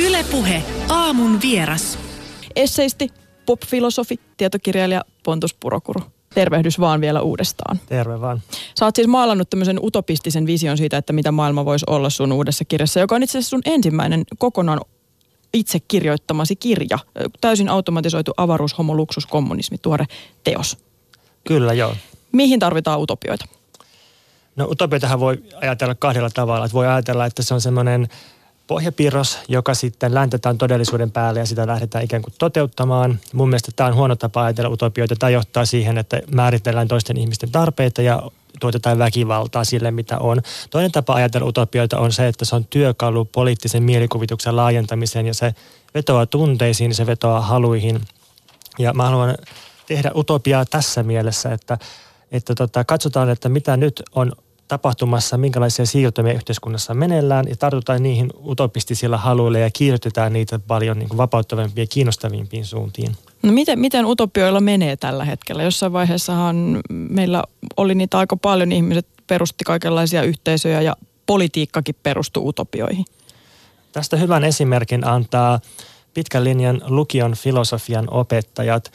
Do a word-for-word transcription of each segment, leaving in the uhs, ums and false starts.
Yle Puhe, aamun vieras. Esseisti, popfilosofi, tietokirjailija Pontus Purokuru. Tervehdys vaan vielä uudestaan. Terve vaan. Sä oot siis maalannut tämmöisen utopistisen vision siitä, että mitä maailma voisi olla sun uudessa kirjassa, joka on itse asiassa sun ensimmäinen kokonaan itse kirjoittamasi kirja. Täysin automatisoitu avaruushomoluksuskommunismi, tuore teos. Kyllä, joo. Mihin tarvitaan utopioita? No utopioitahan voi ajatella kahdella tavalla. Että voi ajatella, että se on semmoinen pohjapiirros, joka sitten läntetään todellisuuden päälle ja sitä lähdetään ikään kuin toteuttamaan. Mun mielestä tämä on huono tapa ajatella utopioita. Tämä johtaa siihen, että määritellään toisten ihmisten tarpeita ja tuotetaan väkivaltaa sille, mitä on. Toinen tapa ajatella utopioita on se, että se on työkalu poliittisen mielikuvituksen laajentamiseen ja se vetoaa tunteisiin, se vetoaa haluihin. Ja mä haluan tehdä utopiaa tässä mielessä, että, että tota, katsotaan, että mitä nyt on tapahtumassa, minkälaisia siirtymiä yhteiskunnassa meneillään ja tartutaan niihin utopistisilla haluilla ja kiirrytetään niitä paljon niin kuin vapauttavampiin ja kiinnostavimpiin suuntiin. No miten, miten utopioilla menee tällä hetkellä? Jossain vaiheessahan meillä oli niitä aika paljon, ihmiset perusti kaikenlaisia yhteisöjä ja politiikkakin perustui utopioihin. Tästä hyvän esimerkin antaa pitkän linjan lukion filosofian opettajat,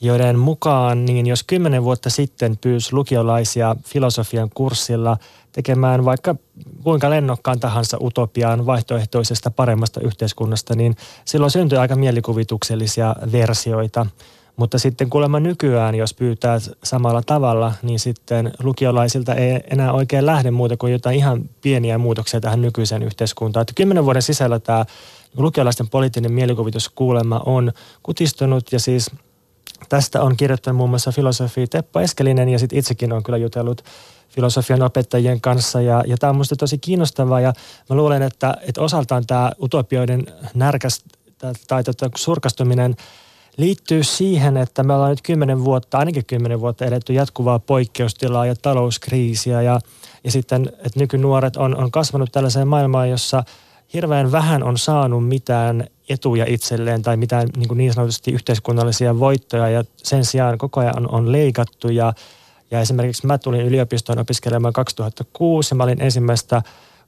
joiden mukaan, niin jos kymmenen vuotta sitten pyysi lukiolaisia filosofian kurssilla tekemään vaikka kuinka lennokkaan tahansa utopiaan vaihtoehtoisesta paremmasta yhteiskunnasta, niin silloin syntyi aika mielikuvituksellisia versioita. Mutta sitten kuulemma nykyään, jos pyytää samalla tavalla, niin sitten lukiolaisilta ei enää oikein lähde muuta kuin jotain ihan pieniä muutoksia tähän nykyiseen yhteiskuntaan. Että kymmenen vuoden sisällä tämä lukiolaisten poliittinen mielikuvitus kuulemma on kutistunut ja siis tästä on kirjoittanut muun muassa filosofi Teppo Eskelinen ja sitten itsekin on kyllä jutellut filosofian opettajien kanssa ja, ja tämä on minusta tosi kiinnostavaa ja mä luulen, että, että osaltaan tämä utopioiden närkäs tai tota surkastuminen liittyy siihen, että me ollaan nyt kymmenen vuotta, ainakin kymmenen vuotta edetty jatkuvaa poikkeustilaa ja talouskriisiä ja, ja sitten, että nykynuoret on, on kasvanut tällaiseen maailmaan, jossa hirveän vähän on saanut mitään etuja itselleen tai mitään niin, kuin niin sanotusti yhteiskunnallisia voittoja ja sen sijaan koko ajan on, on leikattu ja, ja esimerkiksi mä tulin yliopistoon opiskelemaan kaksituhattakuusi ja mä olin ensimmäistä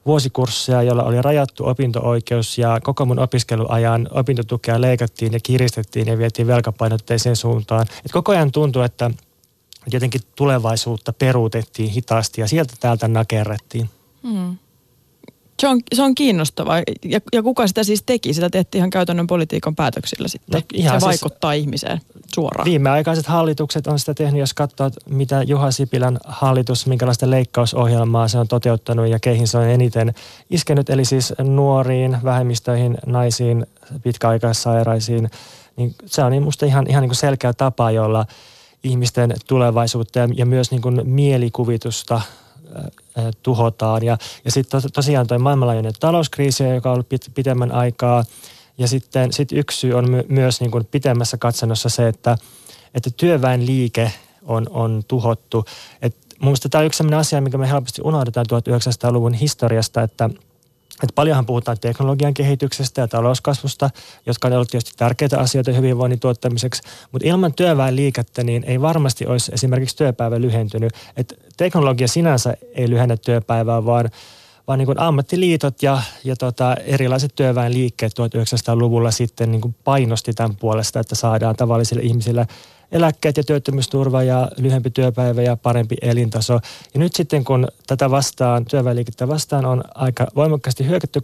vuosikurssia, jolla oli rajattu opinto-oikeus ja koko mun opiskeluajan opintotukea leikattiin ja kiristettiin ja vietiin velkapainotteiseen suuntaan. Et koko ajan tuntui, että jotenkin tulevaisuutta peruutettiin hitaasti ja sieltä täältä nakerrettiin. Mm. Se on, se on kiinnostavaa. Ja, ja kuka sitä siis teki? Sitä tehtiin ihan käytännön politiikan päätöksillä sitten. No, se vaikuttaa siis ihmiseen suoraan. Viimeaikaiset hallitukset on sitä tehnyt, jos katsoo, mitä Juha Sipilän hallitus, minkälaista leikkausohjelmaa se on toteuttanut ja keihin se on eniten iskenyt. Eli siis nuoriin, vähemmistöihin, naisiin, pitkäaikaissairaisiin. Niin se on minusta ihan, ihan niin kuin selkeä tapa, jolla ihmisten tulevaisuutta ja, ja myös niin kuin mielikuvitusta tuhotaan. Ja, ja sitten to, tosiaan toi maailmanlaajuinen talouskriisi, joka on ollut pit, pitemmän aikaa. Ja sitten sit yksi syy on my, myös niin kuin pitemmässä katsannossa se, että, että työväenliike on, on tuhottu. Et mun mielestä tämä on yksi sellainen asia, minkä me helposti unohdetaan tuhatyhdeksänsataaluvun historiasta, että et paljonhan puhutaan teknologian kehityksestä ja talouskasvusta, jotka on ollut tietysti tärkeitä asioita hyvinvoinnin tuottamiseksi, mutta ilman työväenliikettä niin ei varmasti olisi esimerkiksi työpäivä lyhentynyt. Et teknologia sinänsä ei lyhennä työpäivää, vaan, vaan niin kuin ammattiliitot ja, ja tota erilaiset työväenliikkeet tuhatyhdeksänsataaluvulla sitten niin kuin painosti tämän puolesta, että saadaan tavallisille ihmisille eläkkeet ja työttömyysturva ja lyhyempi työpäivä ja parempi elintaso. Ja nyt sitten kun tätä vastaan, työväenliikettä vastaan on aika voimakkaasti hyökätty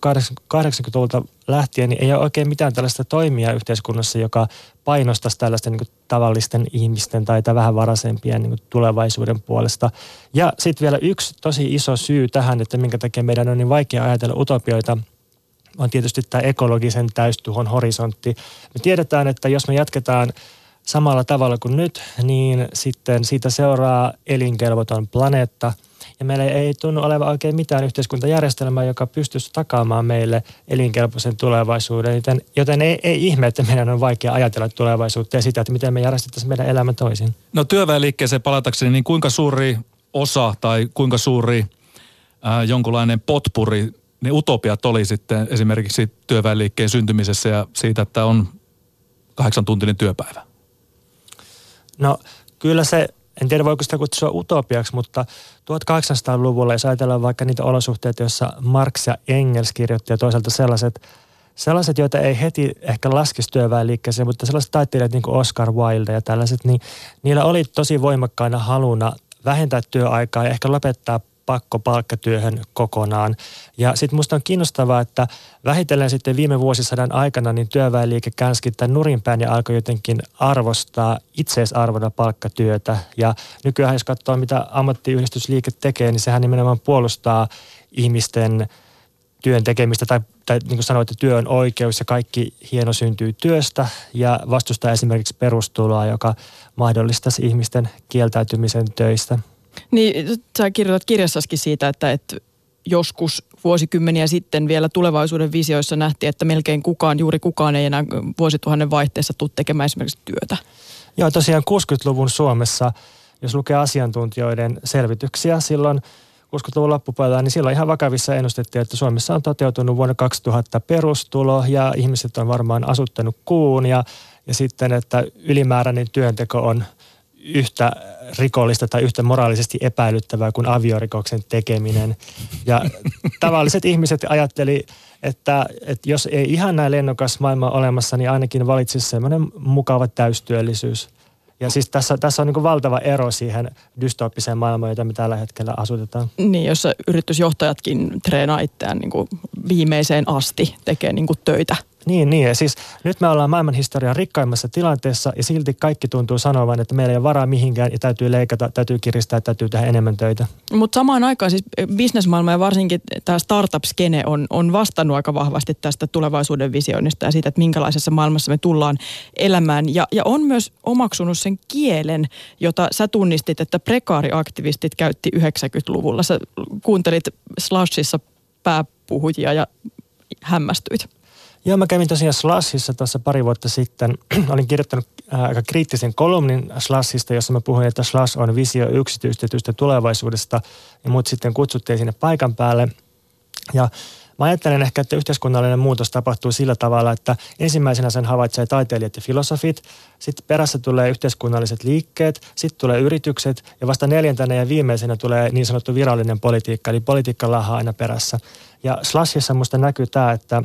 kahdeksankymmentäluvulta lähtien, niin ei ole oikein mitään tällaista toimia yhteiskunnassa, joka painostaisi tällaisten niin kuin tavallisten ihmisten tai vähän varaisempien niin kuin tulevaisuuden puolesta. Ja sitten vielä yksi tosi iso syy tähän, että minkä takia meidän on niin vaikea ajatella utopioita, on tietysti tämä ekologisen täystuhon horisontti. Me tiedetään, että jos me jatketaan samalla tavalla kuin nyt, niin sitten siitä seuraa elinkelvoton planeetta. Ja meillä ei tunnu olevan oikein mitään yhteiskuntajärjestelmää, joka pystyisi takaamaan meille elinkelpoisen tulevaisuuden. Joten, joten ei, ei ihme, että meidän on vaikea ajatella tulevaisuutta ja sitä, että miten me järjestettäisiin meidän elämä toisin. No työväenliikkeeseen palatakseni, niin kuinka suuri osa tai kuinka suuri äh, jonkunlainen potpuri, ne utopiat oli sitten esimerkiksi työväenliikkeen syntymisessä ja siitä, että on kahdeksantuntinen työpäivä? No kyllä se, en tiedä voiko sitä kutsua utopiaksi, mutta tuhatkahdeksansataaluvulla, jos ajatellaan vaikka niitä olosuhteita, joissa Marx ja Engels kirjoitti ja toisaalta sellaiset sellaiset, joita ei heti ehkä laskisi työväenliikkeeseen, mutta sellaiset taittelijat niin kuin Oscar Wilde ja tällaiset, niin niillä oli tosi voimakkaana haluna vähentää työaikaa ja ehkä lopettaa pakko palkkatyöhön kokonaan. Ja sitten musta on kiinnostavaa, että vähitellen sitten viime vuosisadan aikana niin työväenliike käänski tämän nurinpäin ja alkoi jotenkin arvostaa itseisarvona palkkatyötä. Ja nykyään jos katsoo, mitä ammattiyhdistysliike tekee, niin sehän nimenomaan puolustaa ihmisten työn tekemistä tai, tai niin kuin sanoit, että työ on oikeus ja kaikki hieno syntyy työstä ja vastustaa esimerkiksi perustuloa, joka mahdollistaisi ihmisten kieltäytymisen töistä. Niin, sä kirjoitat kirjassaskin siitä, että, että joskus vuosikymmeniä sitten vielä tulevaisuuden visioissa nähtiin, että melkein kukaan, juuri kukaan ei enää vuosituhannen vaihteessa tule tekemään esimerkiksi työtä. Joo, tosiaan kuudenkymmenenluvun Suomessa, jos lukee asiantuntijoiden selvityksiä silloin kuudenkymmenenluvun loppupuolella, niin silloin ihan vakavissa ennustettiin, että Suomessa on toteutunut vuonna kaksituhatta perustulo ja ihmiset on varmaan asuttanut kuun ja, ja sitten, että ylimääräinen työnteko on yhtä rikollista tai yhtä moraalisesti epäilyttävää kuin aviorikoksen tekeminen. Ja tavalliset ihmiset ajatteli, että, että jos ei ihan näin lennokas maailma olemassa, niin ainakin valitsisi semmoinen mukava täystyöllisyys. Ja siis tässä, tässä on niin kuin valtava ero siihen dystooppiseen maailmaan, jota me tällä hetkellä asutetaan. Niin, jossa yritysjohtajatkin treenaa itseään niin kuin viimeiseen asti, tekee niin kuin töitä. Niin, niin. Ja siis nyt me ollaan maailmanhistorian rikkaimmassa tilanteessa ja silti kaikki tuntuu sanovan, että meillä ei ole varaa mihinkään ja täytyy leikata, täytyy kiristää, täytyy tehdä enemmän töitä. Mutta samaan aikaan siis bisnesmaailma ja varsinkin tämä startup-skene on, on vastannut aika vahvasti tästä tulevaisuuden visioinnista ja siitä, että minkälaisessa maailmassa me tullaan elämään. Ja, ja on myös omaksunut sen kielen, jota sä tunnistit, että prekaariaktivistit käytti yhdeksänkymmentäluvulla. Sä kuuntelit Slushissa pääpuhujia ja hämmästyit. Joo, mä kävin tosiaan Slashissa tuossa pari vuotta sitten. Olin kirjoittanut aika kriittisen kolumnin Slashista, jossa mä puhuin, että Slash on visio yksityistetystä tulevaisuudesta. Ja mut sitten kutsuttiin sinne paikan päälle. Ja mä ajattelen ehkä, että yhteiskunnallinen muutos tapahtuu sillä tavalla, että ensimmäisenä sen havaitsee taiteilijat ja filosofit. Sitten perässä tulee yhteiskunnalliset liikkeet, sitten tulee yritykset. Ja vasta neljäntänä ja viimeisenä tulee niin sanottu virallinen politiikka, eli politiikka laahaa aina perässä. Ja Slashissa musta näkyy tämä, että...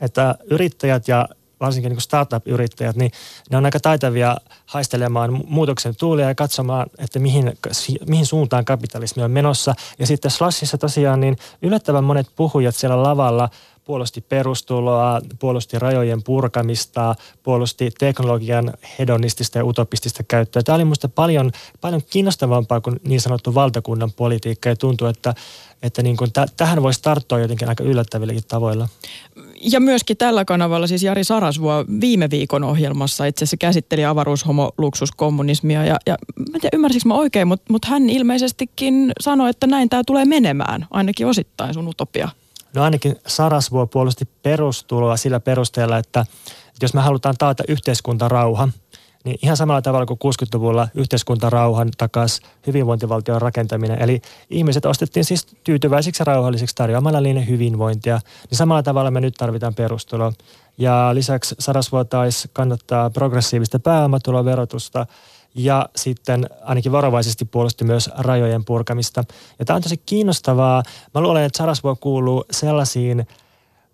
että yrittäjät ja varsinkin niin startup-yrittäjät, niin ne on aika taitavia haistelemaan muutoksen tuulia ja katsomaan, että mihin, mihin suuntaan kapitalismi on menossa. Ja sitten Slashissa tosiaan niin yllättävän monet puhujat siellä lavalla puolusti perustuloa, puolusti rajojen purkamista, puolusti teknologian hedonistista ja utopistista käyttöä. Tämä oli minusta paljon, paljon kiinnostavampaa kuin niin sanottu valtakunnan politiikka ja tuntuu, että, että niin kuin t- tähän voisi tarttua jotenkin aika yllättävilläkin tavoilla. Ja myöskin tällä kanavalla siis Jari Sarasvuo viime viikon ohjelmassa itse asiassa käsitteli avaruushomoluksuskommunismia ja, ja mä en tiedä ymmärsikö mä oikein, mutta mut hän ilmeisestikin sanoi, että näin tämä tulee menemään, ainakin osittain sun utopia. No ainakin Sarasvuo puolusti perustuloa sillä perusteella, että, että jos me halutaan taata yhteiskuntarauha, niin ihan samalla tavalla kuin kuudenkymmenenluvulla yhteiskuntarauhan takaisin hyvinvointivaltion rakentaminen. Eli ihmiset ostettiin siis tyytyväisiksi ja rauhallisiksi tarjoamalla niille hyvinvointia. Niin samalla tavalla me nyt tarvitaan perustuloa. Ja lisäksi Sarasvuo taisi kannattaa progressiivista pääomatuloverotusta ja sitten ainakin varovaisesti puolusti myös rajojen purkamista. Ja tämä on tosi kiinnostavaa. Mä luulen, että Sarasvuo kuuluu sellaisiin,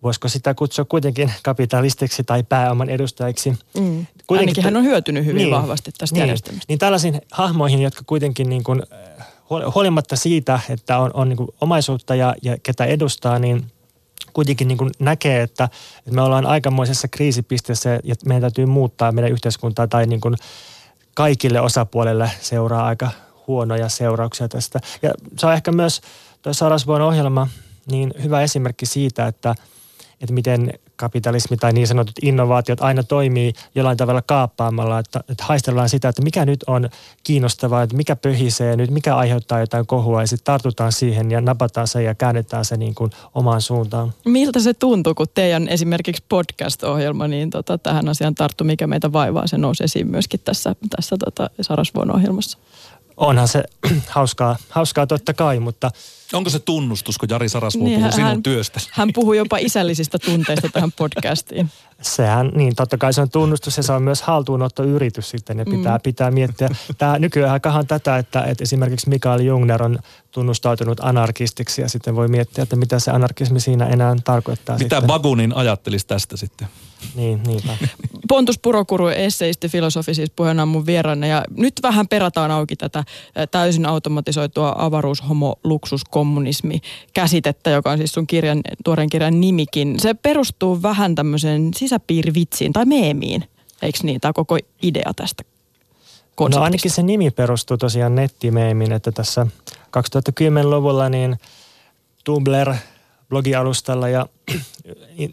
voisiko sitä kutsua kuitenkin kapitalistiksi tai pääoman edustajiksi. Mm. Ainakin hän on hyötynyt hyvin niin, vahvasti tästä niin, järjestelmästä. Niin tällaisiin hahmoihin, jotka kuitenkin niin kuin, huolimatta siitä, että on, on niin kuin omaisuutta ja, ja ketä edustaa, niin kuitenkin niin kuin näkee, että, että me ollaan aikamoisessa kriisipisteessä ja meidän täytyy muuttaa meidän yhteiskuntaa tai niin kuin kaikille osapuolelle seuraa aika huonoja seurauksia tästä. Ja se on ehkä myös tuo Sarasvuon ohjelma niin hyvä esimerkki siitä, että, että miten kapitalismi tai niin sanotut innovaatiot aina toimii jollain tavalla kaappaamalla, että, että haistellaan sitä, että mikä nyt on kiinnostavaa, että mikä pöhisee nyt, mikä aiheuttaa jotain kohua ja sitten tartutaan siihen ja napataan se ja käännetään se niin kuin omaan suuntaan. Miltä se tuntuu, kun teidän esimerkiksi podcast-ohjelma, niin tota, tähän asiaan tarttuu, mikä meitä vaivaa, se nousi esiin myöskin tässä, tässä tota Sarasvuon ohjelmassa? onhan se hauskaa, hauskaa totta kai, mutta... Onko se tunnustus, kun Jari Sarasvuo niin, puhuu hän, sinun työstä? Hän puhuu jopa isällisistä tunteista tähän podcastiin. Sehän, niin totta kai se on tunnustus ja se on myös haltuunottoyritys sitten, ne pitää, mm. pitää miettiä. Tämä nykyään aikahan tätä, että, että esimerkiksi Mikael Jungner on tunnustautunut anarkistiksi ja sitten voi miettiä, että mitä se anarkismi siinä enää tarkoittaa. Mitä Bakunin ajattelisi tästä sitten? Niin, niinpä. Pontus Purokuru, esseisti, filosofi, siis Puheen Aamun vieraana. Ja nyt vähän perataan auki tätä täysin automatisoitua avaruushomoluksuskommunismi-käsitettä, joka on siis sun kirjan, tuoreen kirjan nimikin. Se perustuu vähän tämmöiseen sisäpiirivitsiin tai meemiin, eikö niin? Tämä koko idea tästä konseptista. No ainakin se nimi perustuu tosiaan nettimeemiin, että tässä kaksituhattakymmenen-luvulla niin Tumblr blogialustalla ja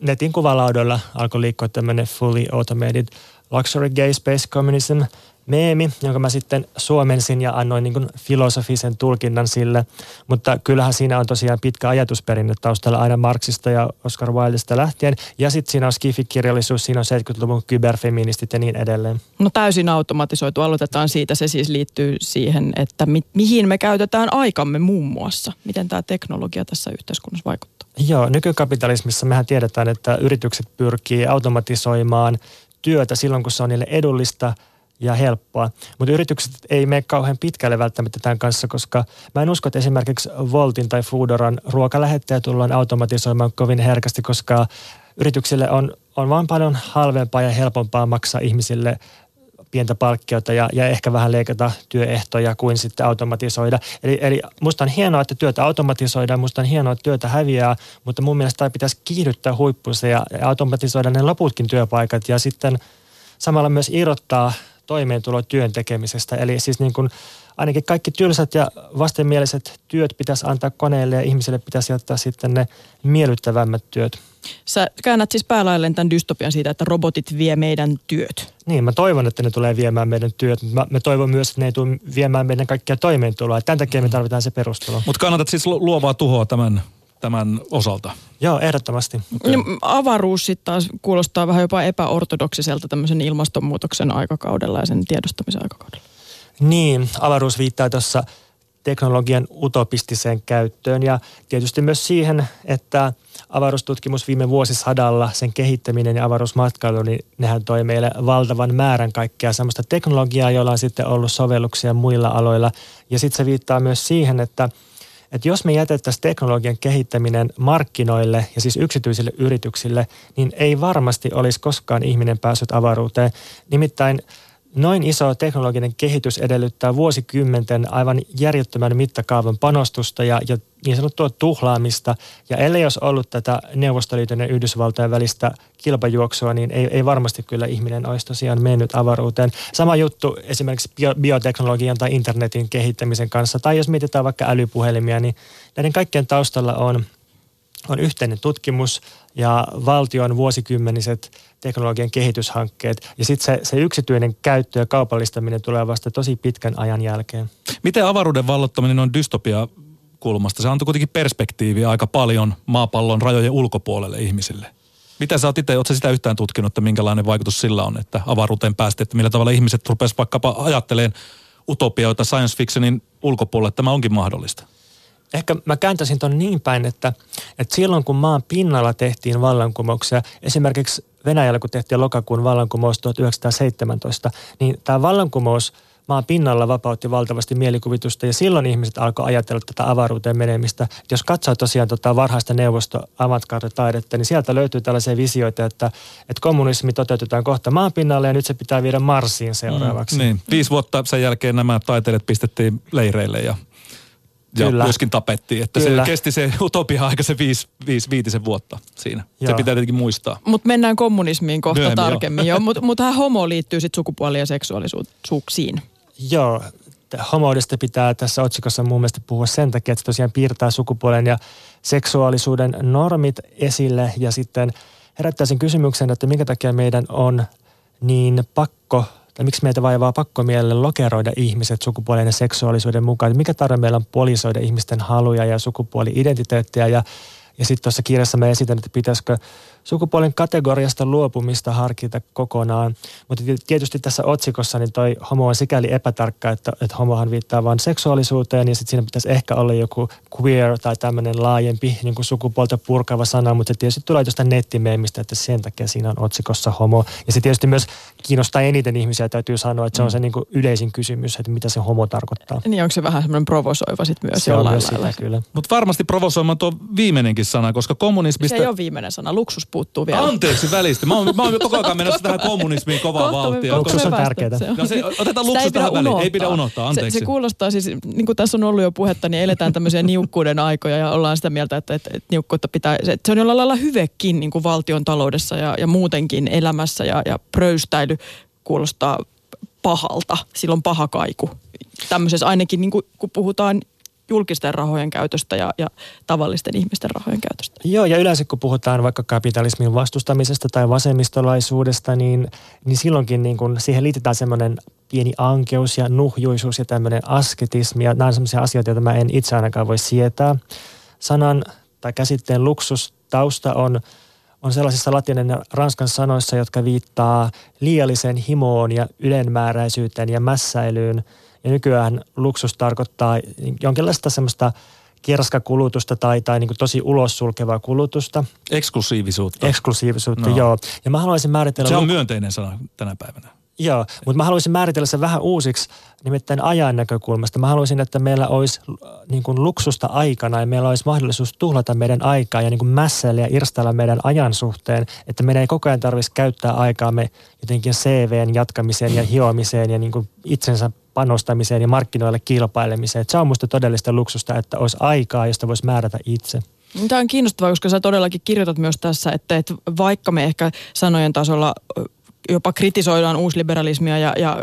netin kuvalaudoilla alkoi liikkua tämmöinen fully automated luxury gay space communism meemi, jonka mä sitten suomensin ja annoin niin kuin filosofisen tulkinnan sille. Mutta kyllähän siinä on tosiaan pitkä ajatusperinne taustalla aina Marxista ja Oscar Wildesta lähtien. Ja sitten siinä on skifikirjallisuus, siinä on seitsemänkymmentäluvun kyberfeministit ja niin edelleen. No täysin automatisoitu, aloitetaan siitä. Se siis liittyy siihen, että mi- mihin me käytetään aikamme muun muassa. Miten tämä teknologia tässä yhteiskunnassa vaikuttaa? Joo, nykykapitalismissa mehän tiedetään, että yritykset pyrkii automatisoimaan työtä silloin, kun se on niille edullista ja helppoa. Mutta yritykset ei mene kauhean pitkälle välttämättä tämän kanssa, koska mä en usko, että esimerkiksi Voltin tai Foodoran ruokalähettäjä tullaan automatisoimaan kovin herkästi, koska yrityksille on, on vaan paljon halvempaa ja helpompaa maksaa ihmisille pientä palkkiota ja, ja ehkä vähän leikata työehtoja kuin sitten automatisoida. Eli, eli musta on hienoa, että työtä automatisoidaan, musta on hienoa, että työtä häviää, mutta mun mielestä tämä pitäisi kiihdyttää huippuunsa ja automatisoida ne loputkin työpaikat ja sitten samalla myös irrottaa toimeentulo työn tekemisestä. Eli siis niin kuin ainakin kaikki tylsät ja vastenmieliset työt pitäisi antaa koneelle ja ihmisille pitäisi jättää sitten ne miellyttävämmät työt. Sä käännät siis päälailleen tämän dystopian siitä, että robotit vie meidän työt. Niin, mä toivon, että ne tulee viemään meidän työt, mutta mä toivon myös, että ne ei tule viemään meidän kaikkia toimeentuloa. Tämän takia me tarvitaan se perustulo. Mutta kannatat siis luovaa tuhoa tämän... tämän osalta. Joo, ehdottomasti. Okay. Niin, avaruus sitten taas kuulostaa vähän jopa epäortodoksiselta tämmöisen ilmastonmuutoksen aikakaudella ja sen tiedostamisen aikakaudella. Niin, avaruus viittaa tuossa teknologian utopistiseen käyttöön ja tietysti myös siihen, että avaruustutkimus viime vuosisadalla, sen kehittäminen ja avaruusmatkailu, niin nehän toi meille valtavan määrän kaikkea sellaista teknologiaa, jolla on sitten ollut sovelluksia muilla aloilla. Ja sitten se viittaa myös siihen, että Että jos me jätettäisiin teknologian kehittäminen markkinoille ja siis yksityisille yrityksille, niin ei varmasti olisi koskaan ihminen päässyt avaruuteen. Nimittäin noin iso teknologinen kehitys edellyttää vuosikymmenten aivan järjettömän mittakaavan panostusta ja, ja niin sanottua tuhlaamista. Ja ellei olisi ollut tätä Neuvostoliiton ja Yhdysvaltojen välistä kilpajuoksua, niin ei, ei varmasti kyllä ihminen olisi tosiaan mennyt avaruuteen. Sama juttu esimerkiksi bio, bioteknologian tai internetin kehittämisen kanssa. Tai jos mietitään vaikka älypuhelimia, niin näiden kaikkien taustalla on, on yhteinen tutkimus ja valtion vuosikymmeniset teknologian kehityshankkeet. Ja sitten se, se yksityinen käyttö ja kaupallistaminen tulee vasta tosi pitkän ajan jälkeen. Miten avaruuden vallottaminen on dystopia kulmasta? Se antoi kuitenkin perspektiiviä aika paljon maapallon rajojen ulkopuolelle ihmisille. Mitä sä oot itse, ootko sä sitä yhtään tutkinut, että minkälainen vaikutus sillä on, että avaruuteen päästiin, että millä tavalla ihmiset rupesivat vaikkapa ajattelemaan utopioita science fictionin ulkopuolelle, että tämä onkin mahdollista? Ehkä mä kääntäisin ton niin päin, että, että silloin kun maan pinnalla tehtiin vallankumouksia, esimerkiksi Venäjällä kun tehtiin lokakuun vallankumous tuhatyhdeksänsataaseitsemäntoista, niin tämä vallankumous maan pinnalla vapautti valtavasti mielikuvitusta ja silloin ihmiset alkoi ajatella tätä avaruuteen menemistä. Et jos katsoo tosiaan tota varhaista neuvosto-avantgarde-taidetta, niin sieltä löytyy tällaisia visioita, että, että kommunismi toteutetaan kohta maan pinnalle ja nyt se pitää viedä Marsiin seuraavaksi. Mm, niin. Viisi vuotta sen jälkeen nämä taiteilijat pistettiin leireille ja... Ja kyllä, myöskin tapettiin, että kyllä, se kesti se utopia aika se viisi, viisi, viitisen vuotta siinä. Joo. Se pitää tietenkin muistaa. Mutta mennään kommunismiin kohta myöhemmin, tarkemmin jo. jo. Mutta mut homo liittyy sitten sukupuoli- ja seksuaalisuuksiin. Joo, homoudesta pitää tässä otsikossa mun mielestä puhua sen takia, että se tosiaan piirtää sukupuolen ja seksuaalisuuden normit esille. Ja sitten herättäisin kysymyksen, että minkä takia meidän on niin pakko... Tai miksi meitä vaivaa pakkomielellä lokeroida ihmiset sukupuolen ja seksuaalisuuden mukaan? Mikä tarve meillä on polisoida ihmisten haluja ja sukupuoli-identiteettiä? Ja, ja sitten tuossa kirjassa mä esitän, että pitäisikö sukupuolen kategoriasta luopumista harkita kokonaan. Mutta tietysti tässä otsikossa niin toi homo on sikäli epätarkka, että, että homohan viittaa vain seksuaalisuuteen ja sitten siinä pitäisi ehkä olla joku queer tai tämmöinen laajempi niin kuin sukupuolta purkava sana, mutta se tietysti tulee tuosta nettimeemistä, että sen takia siinä on otsikossa homo. Ja se tietysti myös kiinnostaa eniten ihmisiä, täytyy sanoa, että se on se niin kuin yleisin kysymys, että mitä se homo tarkoittaa. Niin, onko se vähän semmoinen provosoiva sitten myös se jollain myös lailla? Kyllä. Mutta varmasti provosoimaan tuo viimeinenkin sana, koska kommunismista... Se ei ole viimeinen sana, luksus puuttuu vielä. Anteeksi välistä, mä oon, mä oon koko ajan menossa tähän kommunismiin kovaa vauhtia. Luksus on tärkeää. No, se, otetaan luksus tähän väliin, ei pidä unohtaa, anteeksi. Se, se kuulostaa siis, niin kuin tässä on ollut jo puhetta, niin eletään tämmöisiä niukkuuden aikoja ja ollaan sitä mieltä, että, että, että niukkuutta pitää... Se, se on jollain lailla hyvekin niin kuin valtion taloudessa ja, ja muutenkin elämässä ja, ja pröystäily kuulostaa pahalta. Silloin paha kaiku. Tämmöisessä ainakin, niin kuin, kun puhutaan julkisten rahojen käytöstä ja, ja tavallisten ihmisten rahojen käytöstä. Joo, ja yleensä kun puhutaan vaikka kapitalismin vastustamisesta tai vasemmistolaisuudesta, niin, niin silloinkin niin kun siihen liitetään semmoinen pieni ankeus ja nuhjuisuus ja tämmöinen asketismi. Ja nämä on semmoisia asioita, joita mä en itse ainakaan voi sietää. Sanan tai käsitteen luksustausta on... on sellaisissa latinen ja ranskan sanoissa, jotka viittaa liialliseen himoon ja ylenmääräisyyteen ja mässäilyyn. Ja nykyään luksus tarkoittaa jonkinlaista semmoista kierskakulutusta tai, tai niin kuin tosi ulos sulkevaa kulutusta. Eksklusiivisuutta. Eksklusiivisuutta, no. joo. Ja mä haluaisin määritellä... Se on luk- myönteinen sana tänä päivänä. Joo, mutta mä haluaisin määritellä sen vähän uusiksi, nimittäin ajan näkökulmasta. Mä haluaisin, että meillä olisi niin kuin luksusta aikana ja meillä olisi mahdollisuus tuhlata meidän aikaa ja niin kuin mässäillä ja irstailla meidän ajan suhteen, että meidän ei koko ajan tarvitsisi käyttää aikaamme jotenkin C V:n jatkamiseen ja hioamiseen ja niin kuin itsensä panostamiseen ja markkinoille kilpailemiseen. Et se on musta todellista luksusta, että olisi aikaa, josta voisi määrätä itse. Tämä on kiinnostavaa, koska sä todellakin kirjoitat myös tässä, että, että vaikka me ehkä sanojen tasolla... jopa kritisoidaan uusliberalismia ja, ja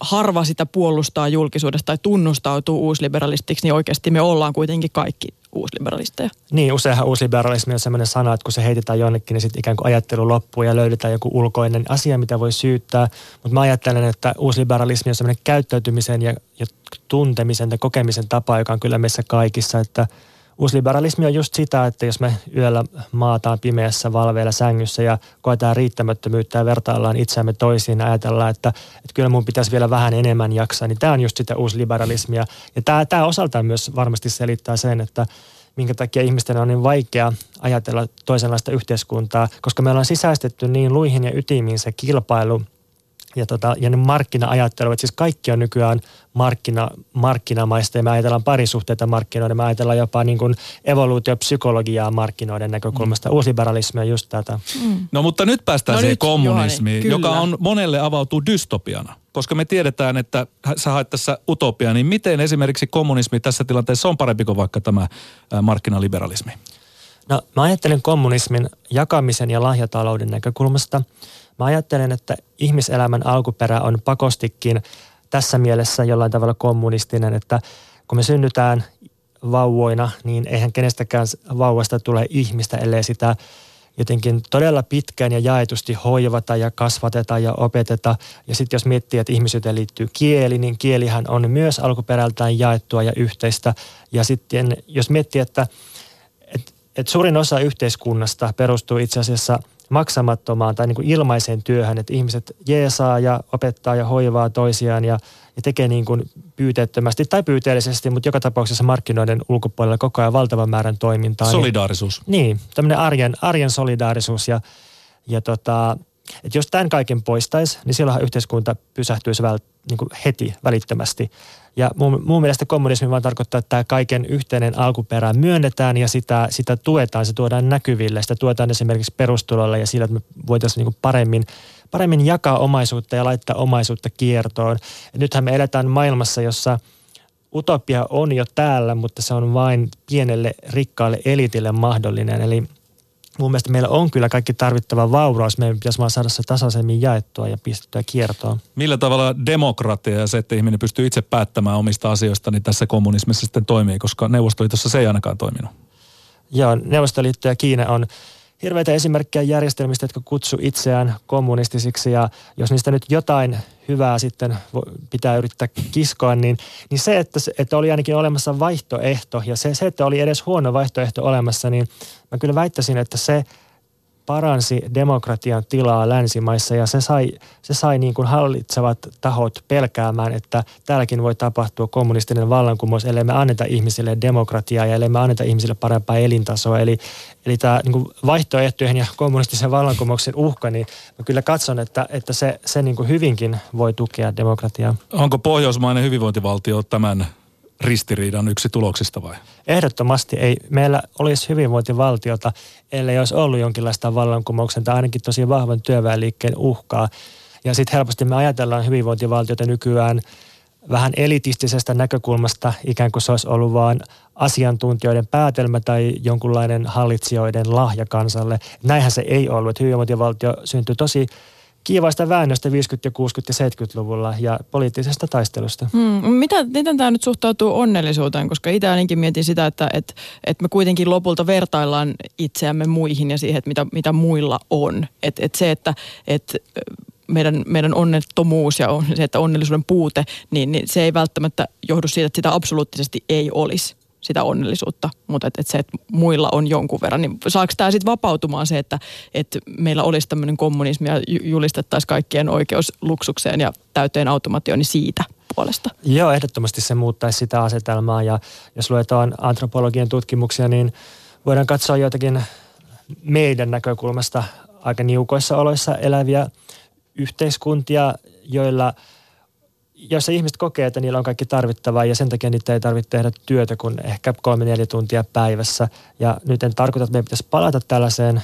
harva sitä puolustaa julkisuudesta tai tunnustautuu uusliberalistiksi, niin oikeasti me ollaan kuitenkin kaikki uusliberalisteja. Niin, useinhan uusliberalismi on sellainen sana, että kun se heitetään jonnekin, niin sitten ikään kuin ajattelu loppuu ja löydetään joku ulkoinen asia, mitä voi syyttää. Mutta mä ajattelen, että uusliberalismi on sellainen käyttäytymisen ja, ja tuntemisen ja kokemisen tapa, joka on kyllä meissä kaikissa, että uusliberalismi on just sitä, että jos me yöllä maataan pimeässä valveilla sängyssä ja koetaan riittämättömyyttä ja vertaillaan itseämme toisiin ja ajatellaan, että, että kyllä mun pitäisi vielä vähän enemmän jaksaa, niin tämä on just sitä uusliberalismia. Ja tämä, tämä osaltaan myös varmasti selittää sen, että minkä takia ihmisten on niin vaikea ajatella toisenlaista yhteiskuntaa, koska meillä on sisäistetty niin luihin ja ytimiin se kilpailu ja, tota, ja ne markkina-ajattelu, että siis kaikki on nykyään markkina, markkinamaista ja me ajatellaan parisuhteita markkinoiden, me ajatellaan jopa niin kuin evoluutiopsykologiaa markkinoiden näkökulmasta. Mm. Uusliberalismi on just tätä. Mm. No mutta nyt päästään no siihen kommunismiin, Johani, joka on monelle avautuu dystopiana, koska me tiedetään, että sä haet tässä utopiaa, niin miten esimerkiksi kommunismi tässä tilanteessa on parempi kuin vaikka tämä markkinaliberalismi? No mä ajattelen kommunismin jakamisen ja lahjatalouden näkökulmasta. Mä ajattelen, että ihmiselämän alkuperä on pakostikin tässä mielessä jollain tavalla kommunistinen, että kun me synnytään vauvoina, niin eihän kenestäkään vauvasta tule ihmistä, ellei sitä jotenkin todella pitkään ja jaetusti hoivata ja kasvateta ja opeteta. Ja sitten jos miettii, että ihmisyyteen liittyy kieli, niin kielihän on myös alkuperältään jaettua ja yhteistä. Ja sitten jos miettii, että, että, että suurin osa yhteiskunnasta perustuu itse asiassa maksamattomaan tai niin kuin ilmaiseen työhön, että ihmiset jeesaa ja opettaa ja hoivaa toisiaan ja, ja tekee niin kuin pyyteettömästi tai pyyteellisesti, mutta joka tapauksessa markkinoiden ulkopuolella koko ajan valtavan määrän toimintaa. Solidaarisuus. Niin, niin tämmöinen arjen, arjen solidaarisuus ja, ja tota, että jos tämän kaiken poistaisi, niin silloinhan yhteiskunta pysähtyisi väl, niin kuin heti välittömästi. Ja mun, mun mielestä kommunismi vaan tarkoittaa, että tämä kaiken yhteinen alkuperä myönnetään ja sitä, sitä tuetaan, se tuodaan näkyville. Sitä tuetaan esimerkiksi perustulolla ja sillä, että me voitaisiin niin kuin paremmin, paremmin jakaa omaisuutta ja laittaa omaisuutta kiertoon. Ja nythän me eletään maailmassa, jossa utopia on jo täällä, mutta se on vain pienelle rikkaalle elitille mahdollinen. Eli mun mielestä meillä on kyllä kaikki tarvittava vauraus. Meidän pitäisi vaan saada se tasaisemmin jaettua ja pistettyä kiertoon. Millä tavalla demokratia ja se, että ihminen pystyy itse päättämään omista asioista, niin tässä kommunismissa sitten toimii, koska Neuvostoliitossa se ei ainakaan toiminut. Joo, Neuvostoliitto ja Kiina on hirveitä esimerkkejä järjestelmistä, jotka kutsu itseään kommunistisiksi ja jos niistä nyt jotain hyvää sitten pitää yrittää kiskoa, niin, niin se, että, että oli ainakin olemassa vaihtoehto ja se, se, että oli edes huono vaihtoehto olemassa, niin mä kyllä väittäisin, että se paransi demokratian tilaa länsimaissa ja se sai, se sai niin kuin hallitsevat tahot pelkäämään, että täälläkin voi tapahtua kommunistinen vallankumous, ellei me anneta ihmisille demokratiaa ja ellei me anneta ihmisille parempaa elintasoa. Eli, eli tämä niin kuin vaihtoehtojen ja kommunistisen vallankumouksen uhka, niin mä kyllä katson, että, että se, se niin kuin hyvinkin voi tukea demokratiaa. Onko pohjoismainen hyvinvointivaltio tämän ristiriidan yksi tuloksista vai? Ehdottomasti ei. Meillä olisi hyvinvointivaltiota, ellei olisi ollut jonkinlaista vallankumouksen tai ainakin tosi vahvan työväenliikkeen uhkaa. Ja sitten helposti me ajatellaan hyvinvointivaltiota nykyään vähän elitistisestä näkökulmasta, ikään kuin se olisi ollut vaan asiantuntijoiden päätelmä tai jonkunlainen hallitsijoiden lahja kansalle. Näinhän se ei ollut. Että hyvinvointivaltio syntyi tosi kiivaista väännöstä viisikymmentä-, ja kuusikymmentä- ja seitsemänkymmentäluvulla ja poliittisesta taistelusta. Hmm. Mitä, miten tämä nyt suhtautuu onnellisuuteen? Koska itse ainakin mietin sitä, että et, et me kuitenkin lopulta vertaillaan itseämme muihin ja siihen, että mitä, mitä muilla on. Et, et se, että et meidän, meidän onnettomuus ja on, se, että onnellisuuden puute, niin, niin se ei välttämättä johdu siitä, että sitä absoluuttisesti ei olisi, sitä onnellisuutta, mutta et, et se, että muilla on jonkun verran, niin saako tämä sitten vapautumaan se, että et meillä olisi tämmöinen kommunismi ja julistettaisiin kaikkien oikeus luksukseen ja täyteen automaatioon siitä puolesta? Joo, ehdottomasti se muuttaisi sitä asetelmaa ja jos luetaan antropologian tutkimuksia, niin voidaan katsoa joitakin meidän näkökulmasta aika niukoissa oloissa eläviä yhteiskuntia, joilla jossa ihmiset kokee, että niillä on kaikki tarvittavaa ja sen takia niitä ei tarvitse tehdä työtä kuin ehkä kolme neljä tuntia päivässä. Ja nyt en tarkoita, että meidän pitäisi palata tällaiseen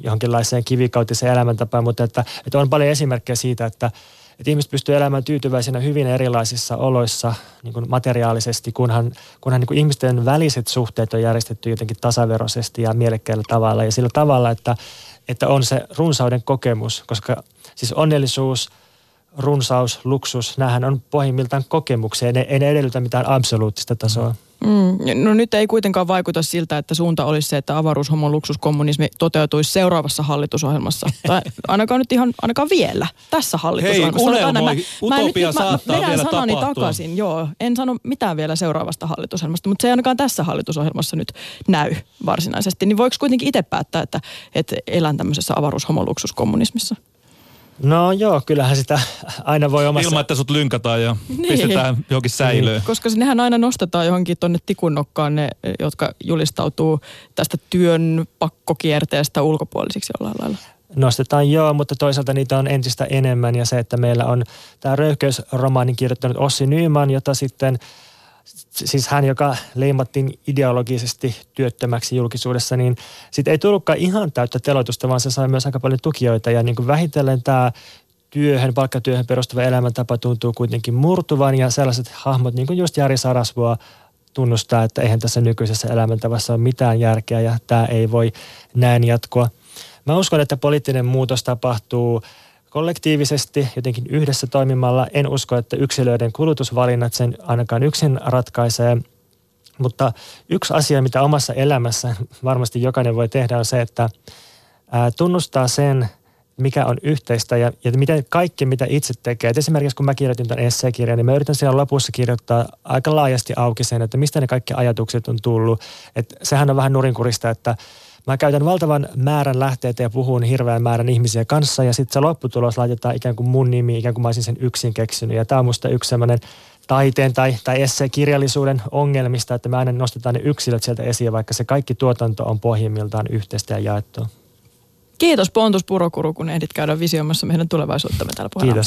jonkinlaiseen kivikautiseen elämäntapaan, mutta että, että on paljon esimerkkejä siitä, että, että ihmiset pystyy elämään tyytyväisenä hyvin erilaisissa oloissa niin kuin materiaalisesti, kunhan, kunhan niin kuin ihmisten väliset suhteet on järjestetty jotenkin tasaveroisesti ja mielekkäällä tavalla ja sillä tavalla, että, että on se runsauden kokemus, koska siis onnellisuus, runsaus, luksus, näähän on pohjimmiltaan kokemuksia. Ne, ei ne edellytä mitään absoluuttista tasoa. Mm, no nyt ei kuitenkaan vaikuta siltä, että suunta olisi se, että avaruushomoluksuskommunismi toteutuisi seuraavassa hallitusohjelmassa. Tai ainakaan nyt ihan, ainakaan vielä. Tässä hallitusohjelmassa. Hei, unelmoi, mä, mä utopia nyt, saattaa mä, vielä tapahtua. Vedän sanani takaisin, joo. En sano mitään vielä seuraavasta hallitusohjelmasta, mutta se ei ainakaan tässä hallitusohjelmassa nyt näy varsinaisesti. Niin voiko kuitenkin itse päättää, että, että elän tämmöisessä avaruushomoluksuskommunismissa? No joo, kyllähän sitä aina voi omassa... Ilman, että sut lynkataan ja niin pistetään johonkin säilöön. Niin. Koska nehän aina nostetaan johonkin tonne tikunnokkaan ne, jotka julistautuu tästä työn pakkokierteestä ulkopuolisiksi jollain lailla. Nostetaan joo, mutta toisaalta niitä on entistä enemmän ja se, että meillä on tämä röyhkeysromaanin kirjoittanut Ossi Nyyman, jota sitten... Siis hän, joka leimattiin ideologisesti työttömäksi julkisuudessa, niin sitten ei tullutkaan ihan täyttä teloitusta, vaan se sai myös aika paljon tukijoita. Ja niin kuin vähitellen tämä työhön, palkkatyöhön perustuva elämäntapa tuntuu kuitenkin murtuvan ja sellaiset hahmot, niin kuin just Jari Sarasvuo tunnustaa, että eihän tässä nykyisessä elämäntavassa ole mitään järkeä ja tämä ei voi näin jatkoa. Mä uskon, että poliittinen muutos tapahtuu kollektiivisesti, jotenkin yhdessä toimimalla. En usko, että yksilöiden kulutusvalinnat sen ainakaan yksin ratkaisee, mutta yksi asia, mitä omassa elämässä varmasti jokainen voi tehdä, on se, että tunnustaa sen, mikä on yhteistä ja, ja miten kaikki, mitä itse tekee. Et esimerkiksi kun mä kirjoitin tämän esseekirjan, niin mä yritän siellä lopussa kirjoittaa aika laajasti auki sen, että mistä ne kaikki ajatukset on tullut. Et sehän on vähän nurinkurista, että mä käytän valtavan määrän lähteitä ja puhun hirveän määrän ihmisiä kanssa ja sitten se lopputulos laitetaan ikään kuin mun nimi, ikään kuin mä olisin sen yksin keksinyt. Ja tämä on musta yksi sellainen taiteen tai, tai esseekirjallisuuden ongelmista, että me aina nostetaan ne yksilöt sieltä esiin, vaikka se kaikki tuotanto on pohjimmiltaan yhteistä ja jaettua. Kiitos Pontus Purokuru, kun ehdit käydä visioimassa meidän tulevaisuuttamme täällä Puheen Aamussa. Kiitos.